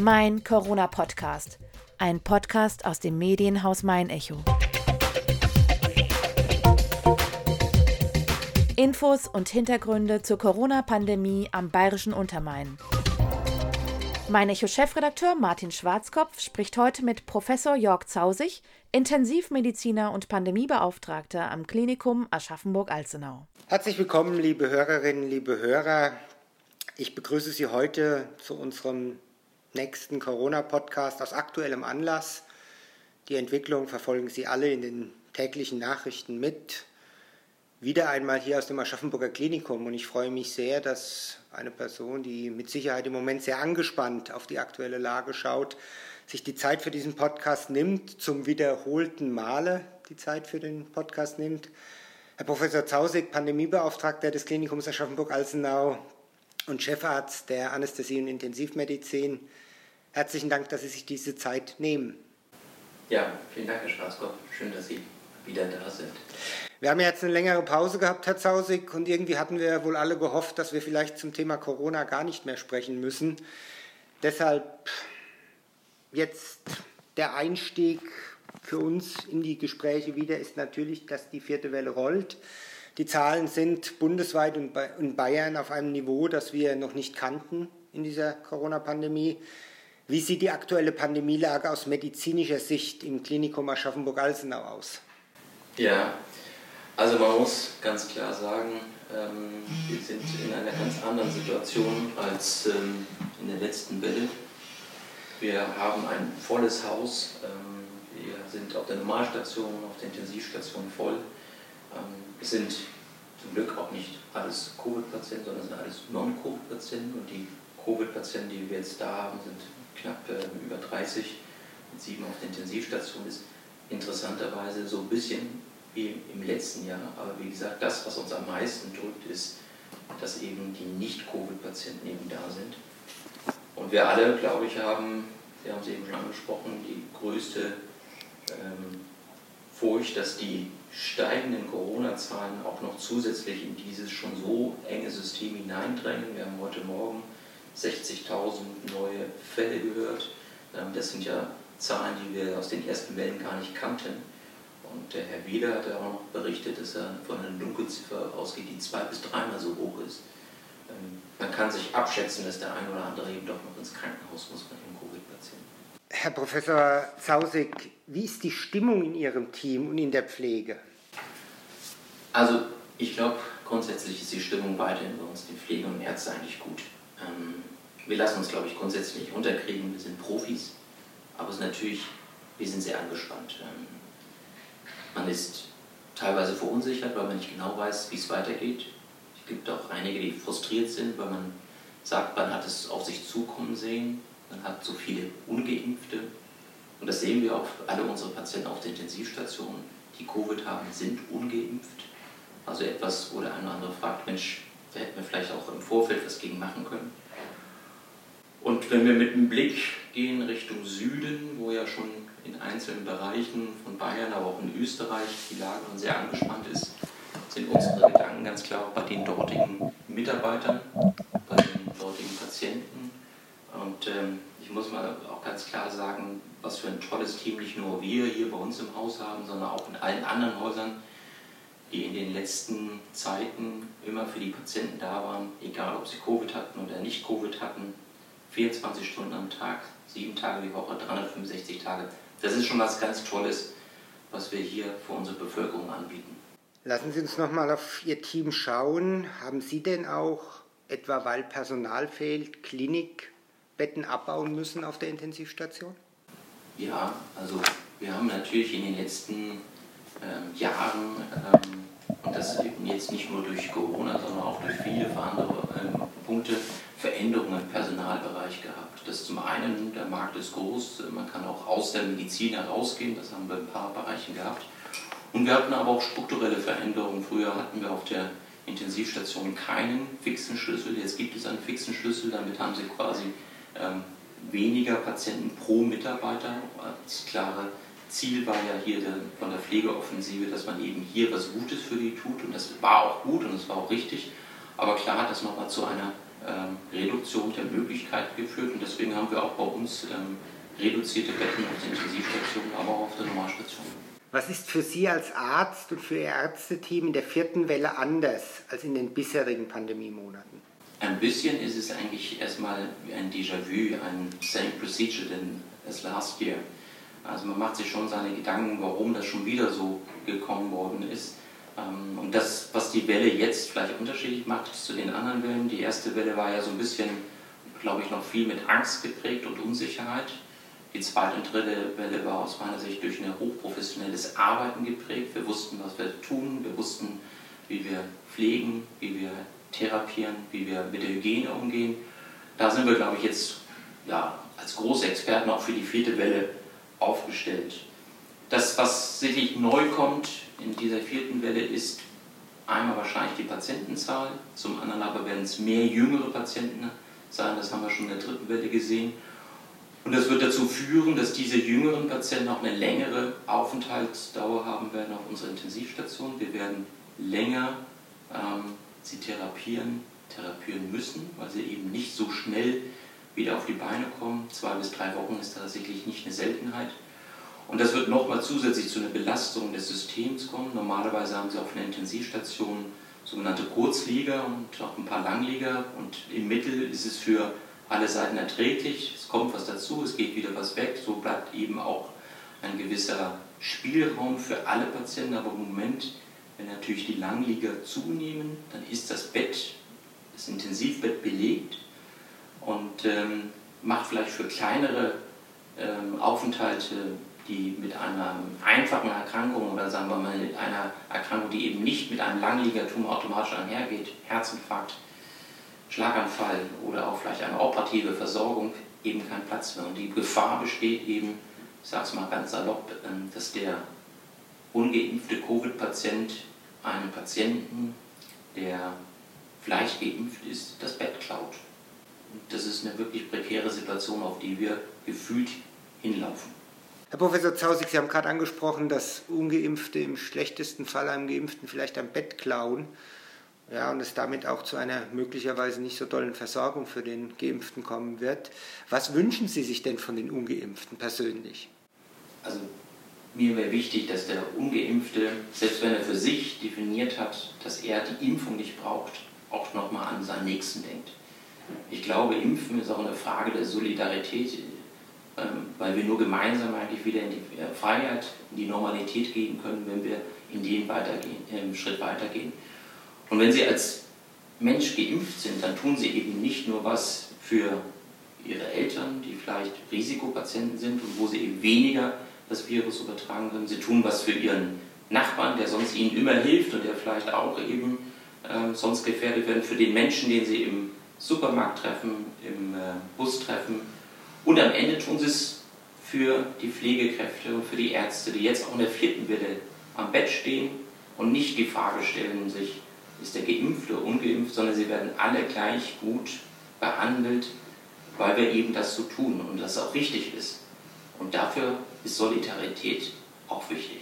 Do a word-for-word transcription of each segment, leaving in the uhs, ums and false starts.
Mein Corona-Podcast, ein Podcast aus dem Medienhaus Main-Echo. Infos und Hintergründe zur Corona-Pandemie am bayerischen Untermain. Main-Echo-Chefredakteur Martin Schwarzkopf spricht heute mit Professor Jörg Zausig, Intensivmediziner und Pandemiebeauftragter am Klinikum Aschaffenburg-Alzenau. Herzlich willkommen, liebe Hörerinnen, liebe Hörer. Ich begrüße Sie heute zu unserem nächsten Corona-Podcast aus aktuellem Anlass. Die Entwicklung verfolgen Sie alle in den täglichen Nachrichten mit. Wieder einmal hier aus dem Aschaffenburger Klinikum, und ich freue mich sehr, dass eine Person, die mit Sicherheit im Moment sehr angespannt auf die aktuelle Lage schaut, sich die Zeit für diesen Podcast nimmt, zum wiederholten Male die Zeit für den Podcast nimmt. Herr Professor Zausig, Pandemiebeauftragter des Klinikums Aschaffenburg-Alzenau und Chefarzt der Anästhesie und Intensivmedizin. Herzlichen Dank, dass Sie sich diese Zeit nehmen. Ja, vielen Dank, Herr Schwarzkopf. Schön, dass Sie wieder da sind. Wir haben ja jetzt eine längere Pause gehabt, Herr Zausig, und irgendwie hatten wir wohl alle gehofft, dass wir vielleicht zum Thema Corona gar nicht mehr sprechen müssen. Deshalb jetzt der Einstieg für uns in die Gespräche wieder ist natürlich, dass die vierte Welle rollt. Die Zahlen sind bundesweit und in Bayern auf einem Niveau, das wir noch nicht kannten in dieser Corona-Pandemie. Wie sieht die aktuelle Pandemielage aus medizinischer Sicht im Klinikum Aschaffenburg-Alzenau aus? Ja, also man muss ganz klar sagen, ähm, wir sind in einer ganz anderen Situation als ähm, in der letzten Welle. Wir haben ein volles Haus, ähm, wir sind auf der Normalstation, auf der Intensivstation voll. Ähm, es sind zum Glück auch nicht alles Covid-Patienten, sondern es sind alles Non-Covid-Patienten, und die Covid-Patienten, die wir jetzt da haben, sind knapp äh, über dreißig, mit sieben auf der Intensivstation. Ist interessanterweise so ein bisschen wie im letzten Jahr, aber wie gesagt, das, was uns am meisten drückt, ist, dass eben die Nicht-Covid-Patienten eben da sind. Und wir alle, glaube ich, haben, wir haben es eben schon angesprochen, die größte ähm, Furcht, dass die steigenden Corona-Zahlen auch noch zusätzlich in dieses schon so enge System hineindrängen. Wir haben heute Morgen sechzigtausend neue Fälle gehört. Ähm, das sind ja Zahlen, die wir aus den ersten Wellen gar nicht kannten. Und der Herr Wieler hat ja auch noch berichtet, dass er von einer Dunkelziffer ausgeht, die zwei- bis dreimal so hoch ist. Man kann sich abschätzen, dass der eine oder andere eben doch noch ins Krankenhaus muss mit einem Covid-Patienten. Herr Professor Zausig, wie ist die Stimmung in Ihrem Team und in der Pflege? Also ich glaube, grundsätzlich ist die Stimmung weiterhin bei uns, den Pflege und Ärzte, eigentlich gut. Wir lassen uns, glaube ich, grundsätzlich nicht unterkriegen. Wir sind Profis, aber es natürlich, wir sind sehr angespannt. Man ist teilweise verunsichert, weil man nicht genau weiß, wie es weitergeht. Es gibt auch einige, die frustriert sind, weil man sagt, man hat es auf sich zukommen sehen, man hat so viele Ungeimpfte. Und das sehen wir auch, alle unsere Patienten auf der Intensivstation, die Covid haben, sind ungeimpft. Also etwas, wo der eine oder andere fragt, Mensch, da hätten wir vielleicht auch im Vorfeld was gegen machen können. Und wenn wir mit dem Blick gehen Richtung Süden, wo ja schon in einzelnen Bereichen von Bayern, aber auch in Österreich die Lage schon sehr angespannt ist, sind unsere Gedanken ganz klar bei den dortigen Mitarbeitern, bei den dortigen Patienten. Und ähm, ich muss mal auch ganz klar sagen, was für ein tolles Team nicht nur wir hier bei uns im Haus haben, sondern auch in allen anderen Häusern, die in den letzten Zeiten immer für die Patienten da waren, egal ob sie Covid hatten oder nicht Covid hatten, vierundzwanzig Stunden am Tag, sieben Tage die Woche, dreihundertfünfundsechzig Tage. Das ist schon was ganz Tolles, was wir hier für unsere Bevölkerung anbieten. Lassen Sie uns nochmal auf Ihr Team schauen. Haben Sie denn auch, etwa weil Personal fehlt, Klinikbetten abbauen müssen auf der Intensivstation? Ja, also wir haben natürlich in den letzten ähm, Jahren, ähm, und das eben jetzt nicht nur durch Corona, sondern auch durch viele andere ähm, Punkte, Veränderungen im Personalbereich gehabt. Das zum einen, der Markt ist groß, man kann auch aus der Medizin herausgehen, das haben wir in ein paar Bereichen gehabt. Und wir hatten aber auch strukturelle Veränderungen. Früher hatten wir auf der Intensivstation keinen fixen Schlüssel, jetzt gibt es einen fixen Schlüssel, damit haben sie quasi ähm, weniger Patienten pro Mitarbeiter. Das klare Ziel war ja hier der, von der Pflegeoffensive, dass man eben hier was Gutes für die tut, und das war auch gut und das war auch richtig, aber klar hat das nochmal zu einer ähm, Reduktion der Möglichkeiten geführt und deswegen haben wir auch bei uns ähm, reduzierte Betten auf den Intensivstationen, aber auch auf der Normalstation. Was ist für Sie als Arzt und für Ihr Ärzteteam in der vierten Welle anders als in den bisherigen Pandemiemonaten? Ein bisschen ist es eigentlich erstmal ein Déjà-vu, ein same procedure than as last year. Also man macht sich schon seine Gedanken, warum das schon wieder so gekommen worden ist. Und das, was die Welle jetzt vielleicht unterschiedlich macht zu den anderen Wellen, die erste Welle war ja so ein bisschen, glaube ich, noch viel mit Angst geprägt und Unsicherheit. Die zweite und dritte Welle war aus meiner Sicht durch ein hochprofessionelles Arbeiten geprägt. Wir wussten, was wir tun, wir wussten, wie wir pflegen, wie wir therapieren, wie wir mit der Hygiene umgehen. Da sind wir, glaube ich, jetzt ja, als große Experten auch für die vierte Welle aufgestellt. Das, was sicherlich neu kommt in dieser vierten Welle, ist einmal wahrscheinlich die Patientenzahl, zum anderen aber werden es mehr jüngere Patienten sein, das haben wir schon in der dritten Welle gesehen. Und das wird dazu führen, dass diese jüngeren Patienten auch eine längere Aufenthaltsdauer haben werden auf unserer Intensivstation. Wir werden länger ähm, sie therapieren, therapieren müssen, weil sie eben nicht so schnell wieder auf die Beine kommen. Zwei bis drei Wochen ist tatsächlich nicht eine Seltenheit. Und das wird nochmal zusätzlich zu einer Belastung des Systems kommen. Normalerweise haben sie auf einer Intensivstation sogenannte Kurzlieger und auch ein paar Langlieger. Und im Mittel ist es für alle Seiten erträglich, es kommt was dazu, es geht wieder was weg, so bleibt eben auch ein gewisser Spielraum für alle Patienten, aber im Moment, wenn natürlich die Langlieger zunehmen, dann ist das Bett, das Intensivbett belegt und ähm, macht vielleicht für kleinere ähm, Aufenthalte, die mit einer einfachen Erkrankung oder sagen wir mal mit einer Erkrankung, die eben nicht mit einem Langliegertumor automatisch einhergeht, Herzinfarkt, Schlaganfall oder auch vielleicht eine operative Versorgung eben keinen Platz mehr. Und die Gefahr besteht eben, ich sage es mal ganz salopp, dass der ungeimpfte Covid-Patient einem Patienten, der vielleicht geimpft ist, das Bett klaut. Und das ist eine wirklich prekäre Situation, auf die wir gefühlt hinlaufen. Herr Professor Zausig, Sie haben gerade angesprochen, dass Ungeimpfte im schlechtesten Fall einem Geimpften vielleicht ein Bett klauen. Ja, und es damit auch zu einer möglicherweise nicht so tollen Versorgung für den Geimpften kommen wird. Was wünschen Sie sich denn von den Ungeimpften persönlich? Also mir wäre wichtig, dass der Ungeimpfte, selbst wenn er für sich definiert hat, dass er die Impfung nicht braucht, auch nochmal an seinen Nächsten denkt. Ich glaube, Impfen ist auch eine Frage der Solidarität, weil wir nur gemeinsam eigentlich wieder in die Freiheit, in die Normalität gehen können, wenn wir in den weitergehen, Schritt weitergehen. Und wenn sie als Mensch geimpft sind, dann tun sie eben nicht nur was für ihre Eltern, die vielleicht Risikopatienten sind und wo sie eben weniger das Virus übertragen können. Sie tun was für ihren Nachbarn, der sonst ihnen immer hilft und der vielleicht auch eben äh, sonst gefährdet wird. Für den Menschen, den sie im Supermarkt treffen, im äh, Bus treffen. Und am Ende tun sie es für die Pflegekräfte und für die Ärzte, die jetzt auch in der vierten Welle am Bett stehen und nicht die Frage stellen sich, ist der Geimpfte oder Ungeimpft, sondern sie werden alle gleich gut behandelt, weil wir eben das so tun und das auch richtig ist. Und dafür ist Solidarität auch wichtig.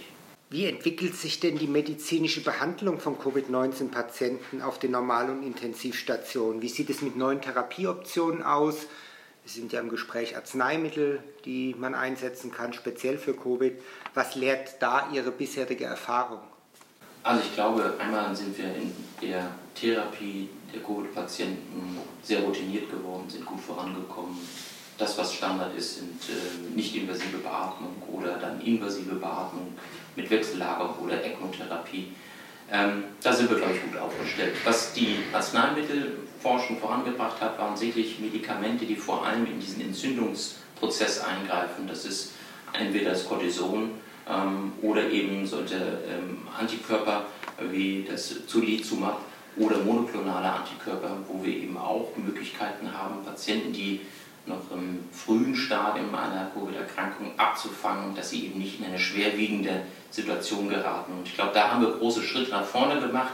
Wie entwickelt sich denn die medizinische Behandlung von Covid neunzehn Patienten auf den Normal- und Intensivstationen? Wie sieht es mit neuen Therapieoptionen aus? Es sind ja im Gespräch Arzneimittel, die man einsetzen kann, speziell für Covid. Was lehrt da Ihre bisherige Erfahrung? Also ich glaube, einmal sind wir in der Therapie der Covid-Patienten sehr routiniert geworden, sind gut vorangekommen. Das, was Standard ist, sind äh, nicht-invasive Beatmung oder dann invasive Beatmung mit Wechsellagerung oder ECMO-Therapie. Ähm, da sind wir, glaube ich, gut aufgestellt. Was die Arzneimittelforschung vorangebracht hat, waren sicherlich Medikamente, die vor allem in diesen Entzündungsprozess eingreifen. Das ist entweder das Cortison, oder eben solche ähm, Antikörper wie das Zolizumab oder monoklonale Antikörper, wo wir eben auch Möglichkeiten haben, Patienten, die noch im frühen Stadium einer Covid-Erkrankung abzufangen, dass sie eben nicht in eine schwerwiegende Situation geraten. Und ich glaube, da haben wir große Schritte nach vorne gemacht,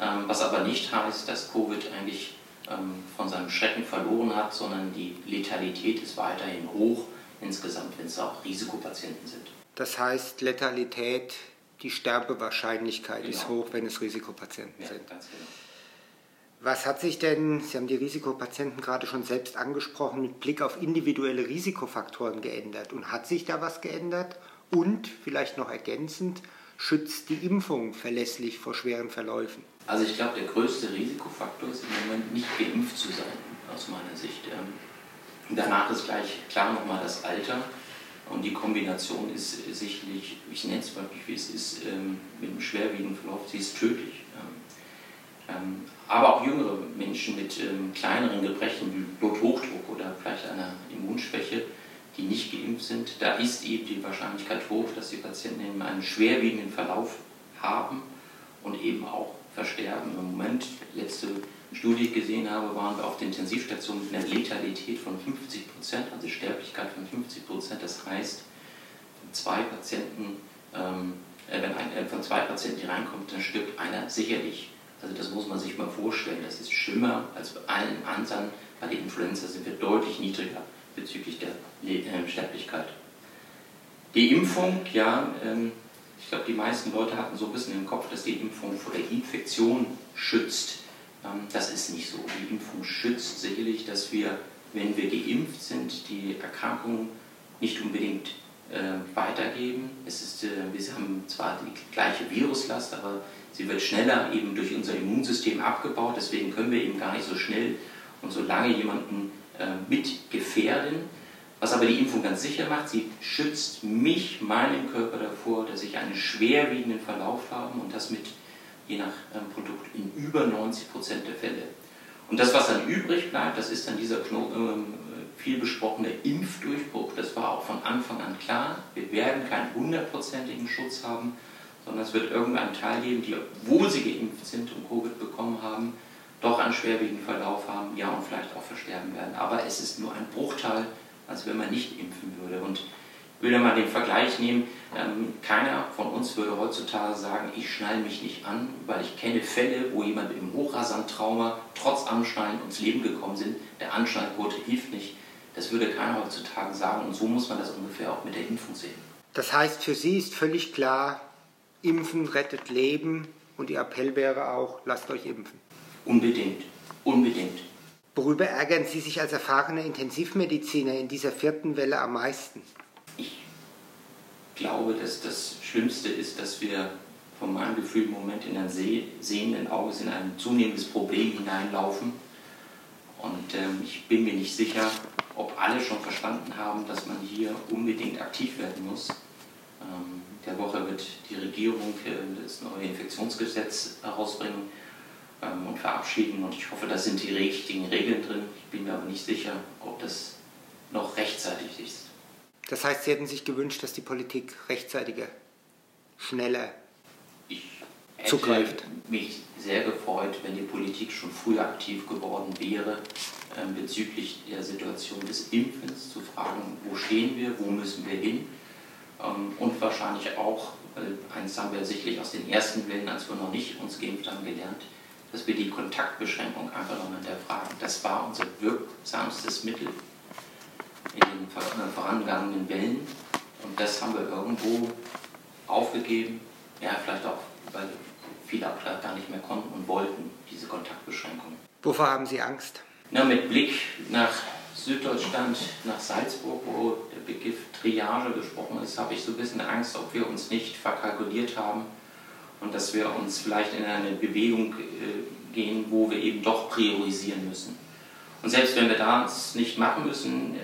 ähm, was aber nicht heißt, dass Covid eigentlich ähm, von seinem Schrecken verloren hat, sondern die Letalität ist weiterhin hoch, insgesamt, wenn es auch Risikopatienten sind. Das heißt, Letalität, die Sterbewahrscheinlichkeit genau. Ist hoch, wenn es Risikopatienten ja, sind. Ganz genau. Was hat sich denn, Sie haben die Risikopatienten gerade schon selbst angesprochen, mit Blick auf individuelle Risikofaktoren geändert? Und hat sich da was geändert? Und vielleicht noch ergänzend, schützt die Impfung verlässlich vor schweren Verläufen? Also ich glaube, der größte Risikofaktor ist im Moment, nicht geimpft zu sein, aus meiner Sicht. Danach ist gleich klar nochmal das Alter. Und die Kombination ist sicherlich, ich nenne es mal, wie es ist, mit einem schwerwiegenden Verlauf, sie ist tödlich. Aber auch jüngere Menschen mit kleineren Gebrechen wie Bluthochdruck oder vielleicht einer Immunschwäche, die nicht geimpft sind, da ist eben die Wahrscheinlichkeit hoch, dass die Patienten einen schwerwiegenden Verlauf haben und eben auch versterben. Im Moment, letzte Studie gesehen habe, waren wir auf der Intensivstation mit einer Letalität von fünfzig Prozent, also Sterblichkeit von fünfzig Prozent. Das heißt, von zwei Patienten, ähm, wenn ein, äh, von zwei Patienten, die reinkommt, dann stirbt einer sicherlich. Also das muss man sich mal vorstellen. Das ist schlimmer als bei allen anderen. Bei der Influenza sind wir deutlich niedriger bezüglich der Le- äh, Sterblichkeit. Die Impfung, ja, ähm, ich glaube, die meisten Leute hatten so ein bisschen im Kopf, dass die Impfung vor der Infektion schützt. Das ist nicht so. Die Impfung schützt sicherlich, dass wir, wenn wir geimpft sind, die Erkrankung nicht unbedingt äh, weitergeben. Es ist, äh, wir haben zwar die gleiche Viruslast, aber sie wird schneller eben durch unser Immunsystem abgebaut. Deswegen können wir eben gar nicht so schnell und so lange jemanden äh, mit gefährden. Was aber die Impfung ganz sicher macht, sie schützt mich, meinen Körper davor, dass ich einen schwerwiegenden Verlauf habe und das mit je nach Produkt, in über neunzig Prozent der Fälle. Und das, was dann übrig bleibt, das ist dann dieser viel besprochene Impfdurchbruch. Das war auch von Anfang an klar. Wir werden keinen hundertprozentigen Schutz haben, sondern es wird irgendeinen Teil geben, die, obwohl sie geimpft sind und Covid bekommen haben, doch einen schwerwiegenden Verlauf haben, ja, und vielleicht auch versterben werden. Aber es ist nur ein Bruchteil, als wenn man nicht impfen würde. Und ich will mal den Vergleich nehmen, ähm, keiner von uns würde heutzutage sagen, ich schneide mich nicht an, weil ich kenne Fälle, wo jemand im Hochrasantrauma trotz Anschneiden ums Leben gekommen sind, der Anschneidgurt hilft nicht. Das würde keiner heutzutage sagen und so muss man das ungefähr auch mit der Impfung sehen. Das heißt, für Sie ist völlig klar, Impfen rettet Leben und Ihr Appell wäre auch, lasst euch impfen. Unbedingt, unbedingt. Worüber ärgern Sie sich als erfahrener Intensivmediziner in dieser vierten Welle am meisten? Ich glaube, dass das Schlimmste ist, dass wir von meinem Gefühl im Moment in einem sehenden Auges in ein zunehmendes Problem hineinlaufen. Und ähm, ich bin mir nicht sicher, ob alle schon verstanden haben, dass man hier unbedingt aktiv werden muss. Ähm, der Woche wird die Regierung äh, das neue Infektionsgesetz herausbringen ähm, und verabschieden. Und ich hoffe, da sind die richtigen Regeln drin. Ich bin mir aber nicht sicher, ob das noch rechtzeitig ist. Das heißt, Sie hätten sich gewünscht, dass die Politik rechtzeitiger, schneller zugreift? Ich hätte mich sehr gefreut, wenn die Politik schon früher aktiv geworden wäre, äh, bezüglich der Situation des Impfens zu fragen, wo stehen wir, wo müssen wir hin? Ähm, und wahrscheinlich auch, äh, eins haben wir sicherlich aus den ersten Wellen, als wir noch nicht uns geimpft haben, gelernt, dass wir die Kontaktbeschränkung einfach nochmal hinterfragen. Das war unser wirksamstes Mittel in den vorangegangenen Wellen und das haben wir irgendwo aufgegeben, ja, vielleicht auch, weil viele auch gar nicht mehr konnten und wollten, diese Kontaktbeschränkungen. Wovor haben Sie Angst? Na, mit Blick nach Süddeutschland, nach Salzburg, wo der Begriff Triage gesprochen ist, habe ich so ein bisschen Angst, ob wir uns nicht verkalkuliert haben und dass wir uns vielleicht in eine Bewegung äh, gehen, wo wir eben doch priorisieren müssen. Und selbst wenn wir das nicht machen müssen,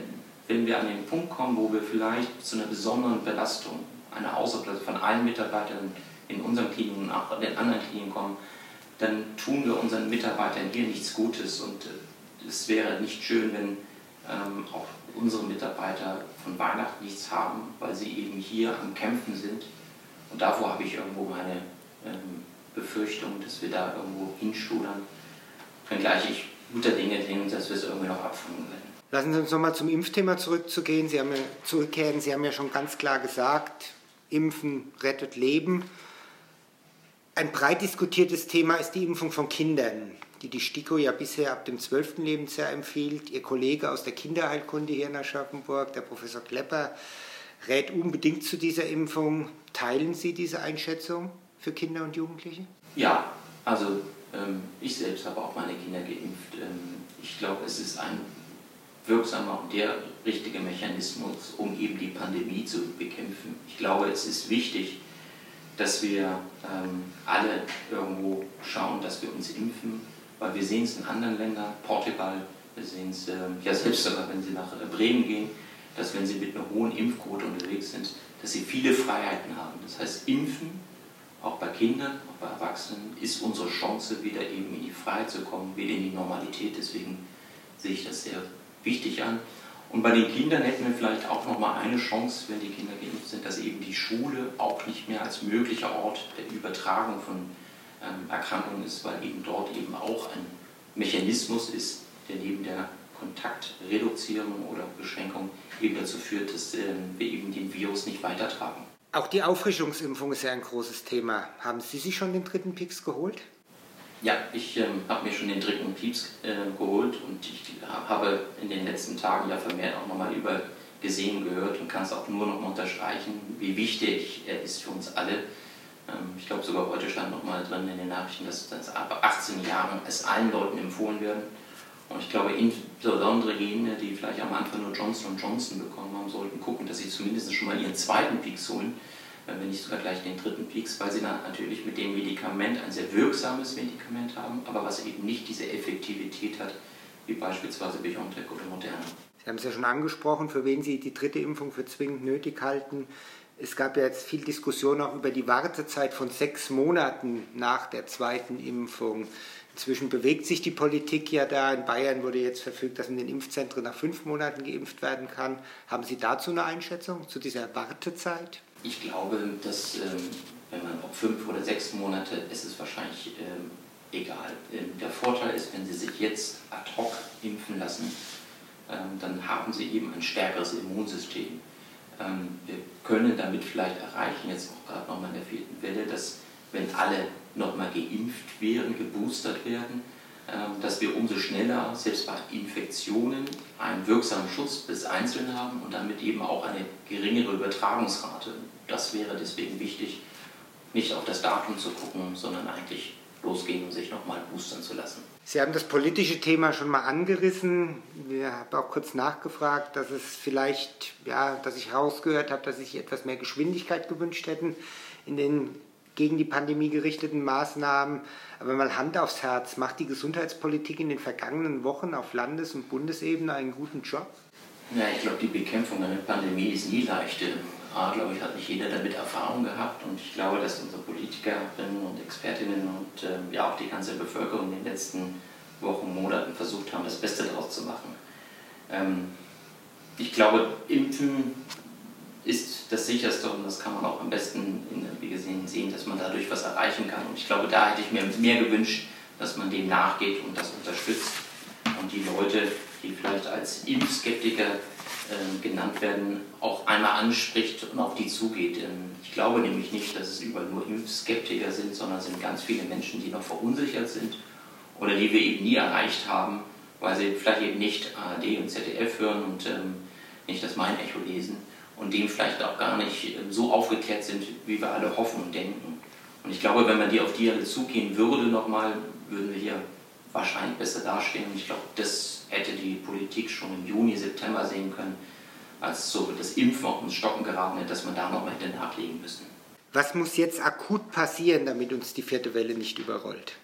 wenn wir an den Punkt kommen, wo wir vielleicht zu einer besonderen Belastung, einer Außerbelastung von allen Mitarbeitern in unserem Klinikum und auch in anderen Kliniken kommen, dann tun wir unseren Mitarbeitern hier nichts Gutes. Und es wäre nicht schön, wenn ähm, auch unsere Mitarbeiter von Weihnachten nichts haben, weil sie eben hier am Kämpfen sind. Und davor habe ich irgendwo meine ähm, Befürchtung, dass wir da irgendwo hinschudern. Wenngleich ich guter Dinge denke, dass wir es irgendwie noch abfangen werden. Lassen Sie uns nochmal zum Impfthema zurückzugehen. Sie haben ja, zurückkehren. Sie haben ja schon ganz klar gesagt, Impfen rettet Leben. Ein breit diskutiertes Thema ist die Impfung von Kindern, die die STIKO ja bisher ab dem zwölften Lebensjahr empfiehlt. Ihr Kollege aus der Kinderheilkunde hier in Aschaffenburg, der Professor Klepper, rät unbedingt zu dieser Impfung. Teilen Sie diese Einschätzung für Kinder und Jugendliche? Ja, also Ich selbst habe auch meine Kinder geimpft. Ich glaube, es ist ein wirksamer und der richtige Mechanismus, um eben die Pandemie zu bekämpfen. Ich glaube, es ist wichtig, dass wir alle irgendwo schauen, dass wir uns impfen, weil wir sehen es in anderen Ländern, Portugal, wir sehen es ja selbst sogar, wenn Sie nach Bremen gehen, dass wenn Sie mit einer hohen Impfquote unterwegs sind, dass Sie viele Freiheiten haben. Das heißt, impfen, auch bei Kindern, auch bei Erwachsenen, ist unsere Chance, wieder eben in die Freiheit zu kommen, wieder in die Normalität. Deswegen sehe ich das sehr wichtig an. Und bei den Kindern hätten wir vielleicht auch nochmal eine Chance, wenn die Kinder geimpft sind, dass eben die Schule auch nicht mehr als möglicher Ort der Übertragung von ähm, Erkrankungen ist, weil eben dort eben auch ein Mechanismus ist, der neben der Kontaktreduzierung oder Beschränkung eben dazu führt, dass äh, wir eben den Virus nicht weitertragen. Auch die Auffrischungsimpfung ist ja ein großes Thema. Haben Sie sich schon den dritten Pieps geholt? Ja, ich ähm, habe mir schon den dritten Pieps äh, geholt und ich habe in den letzten Tagen ja vermehrt auch nochmal über gesehen, gehört und kann es auch nur noch mal unterstreichen, wie wichtig er ist für uns alle. Ähm, ich glaube, sogar heute stand nochmal drin in den Nachrichten, dass, dass ab achtzehn Jahren es allen Leuten empfohlen werden. Und ich glaube, insbesondere jene, die vielleicht am Anfang nur Johnson und Johnson bekommen haben, sollten gucken, dass sie zumindest schon mal ihren zweiten Pieks holen, wenn nicht sogar gleich den dritten Pieks, weil sie dann natürlich mit dem Medikament ein sehr wirksames Medikament haben, aber was eben nicht diese Effektivität hat, wie beispielsweise Biontech oder Moderna. Sie haben es ja schon angesprochen, für wen Sie die dritte Impfung für zwingend nötig halten. Es gab ja jetzt viel Diskussion auch über die Wartezeit von sechs Monaten nach der zweiten Impfung. Inzwischen bewegt sich die Politik ja da. In Bayern wurde jetzt verfügt, dass in den Impfzentren nach fünf Monaten geimpft werden kann. Haben Sie dazu eine Einschätzung, zu dieser Wartezeit? Ich glaube, dass, wenn man ob fünf oder sechs Monate, es ist wahrscheinlich egal. Der Vorteil ist, wenn Sie sich jetzt ad hoc impfen lassen, dann haben Sie eben ein stärkeres Immunsystem. Wir können damit vielleicht erreichen, jetzt auch gerade nochmal in der vierten Welle, dass wenn alle nochmal geimpft werden, geboostert werden, dass wir umso schneller, selbst bei Infektionen, einen wirksamen Schutz des Einzelnen haben und damit eben auch eine geringere Übertragungsrate. Das wäre deswegen wichtig, nicht auf das Datum zu gucken, sondern eigentlich losgehen und sich nochmal boostern zu lassen. Sie haben das politische Thema schon mal angerissen. Ich habe auch kurz nachgefragt, dass es vielleicht, ja, dass ich rausgehört habe, dass Sie sich etwas mehr Geschwindigkeit gewünscht hätten in den gegen die Pandemie gerichteten Maßnahmen. Aber mal Hand aufs Herz, macht die Gesundheitspolitik in den vergangenen Wochen auf Landes- und Bundesebene einen guten Job? Ja, ich glaube, die Bekämpfung einer Pandemie ist nie leicht. A, glaube ich, hat nicht jeder damit Erfahrung gehabt und ich glaube, dass unsere Politikerinnen und Expertinnen und äh, ja auch die ganze Bevölkerung in den letzten Wochen, Monaten versucht haben, das Beste daraus zu machen. Ähm, ich glaube, Impfen ist das Sicherste und das kann man auch am besten in, wie gesehen sehen, dass man dadurch was erreichen kann. Und ich glaube, da hätte ich mir mehr gewünscht, dass man dem nachgeht und das unterstützt. Und die Leute, die vielleicht als Impfskeptiker äh, genannt werden, auch einmal anspricht und auf die zugeht. Ich glaube nämlich nicht, dass es überall nur Impfskeptiker sind, sondern es sind ganz viele Menschen, die noch verunsichert sind oder die wir eben nie erreicht haben, weil sie vielleicht eben nicht A R D und Z D F hören und ähm, nicht das Mein Echo lesen. Und dem vielleicht auch gar nicht so aufgeklärt sind, wie wir alle hoffen und denken. Und ich glaube, wenn man die auf die alle zugehen würde nochmal, würden wir hier wahrscheinlich besser dastehen. Und ich glaube, das hätte die Politik schon im Juni, September sehen können, als so das Impfen auf uns Stocken geraten hätte, dass man da nochmal hätte nachlegen müssen. Was muss jetzt akut passieren, damit uns die vierte Welle nicht überrollt?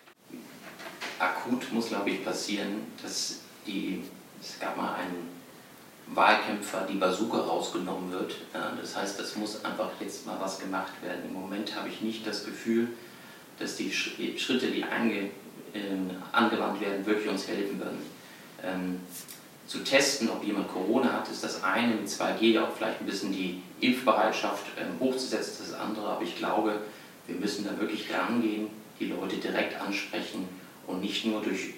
Akut muss, glaube ich, passieren, dass die, es gab mal einen Wahlkämpfer die Bazooka rausgenommen wird. Das heißt, das muss einfach jetzt mal was gemacht werden. Im Moment habe ich nicht das Gefühl, dass die Schritte, die ange, äh, angewandt werden, wirklich uns helfen würden. Ähm, zu testen, ob jemand Corona hat, ist das eine, mit zwei G auch vielleicht ein bisschen die Impfbereitschaft ähm, hochzusetzen, das ist das andere. Aber ich glaube, wir müssen da wirklich rangehen, die Leute direkt ansprechen und nicht nur durch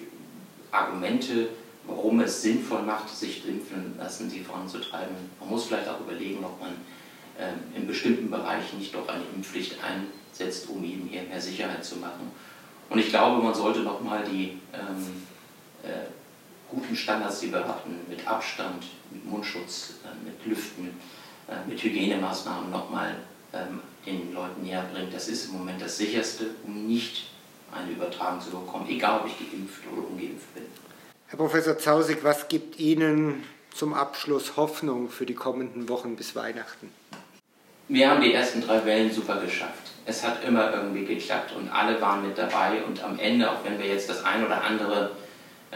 Argumente, warum es sinnvoll macht, sich impfen lassen, sie voranzutreiben. Man muss vielleicht auch überlegen, ob man ähm, in bestimmten Bereichen nicht doch eine Impfpflicht einsetzt, um eben hier mehr Sicherheit zu machen. Und ich glaube, man sollte nochmal die ähm, äh, guten Standards, die wir hatten, mit Abstand, mit Mundschutz, äh, mit Lüften, äh, mit Hygienemaßnahmen nochmal ähm, den Leuten näher bringen. Das ist im Moment das Sicherste, um nicht eine Übertragung zu bekommen, egal ob ich geimpft oder ungeimpft bin. Herr Professor Zausig, was gibt Ihnen zum Abschluss Hoffnung für die kommenden Wochen bis Weihnachten? Wir haben die ersten drei Wellen super geschafft. Es hat immer irgendwie geklappt und alle waren mit dabei. Und am Ende, auch wenn wir jetzt das ein oder andere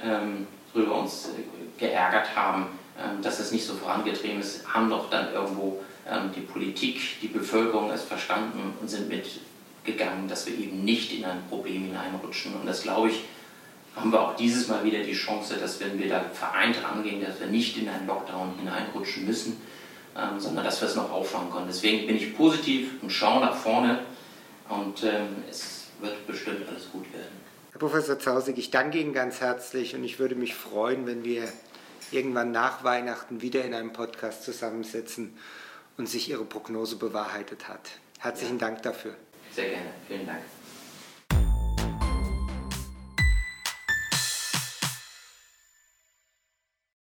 ähm, drüber uns geärgert haben, ähm, dass es nicht so vorangetrieben ist, haben doch dann irgendwo ähm, die Politik, die Bevölkerung es verstanden und sind mitgegangen, dass wir eben nicht in ein Problem hineinrutschen. Und das, glaube ich, haben wir auch dieses Mal wieder die Chance, dass wenn wir da vereint rangehen, dass wir nicht in einen Lockdown hineinrutschen müssen, Ähm, sondern dass wir es noch auffangen können. Deswegen bin ich positiv und schaue nach vorne und ähm, es wird bestimmt alles gut werden. Herr Professor Zausig, ich danke Ihnen ganz herzlich und ich würde mich freuen, wenn wir irgendwann nach Weihnachten wieder in einem Podcast zusammensetzen und sich Ihre Prognose bewahrheitet hat. Herzlichen ja. Dank dafür. Sehr gerne. Vielen Dank.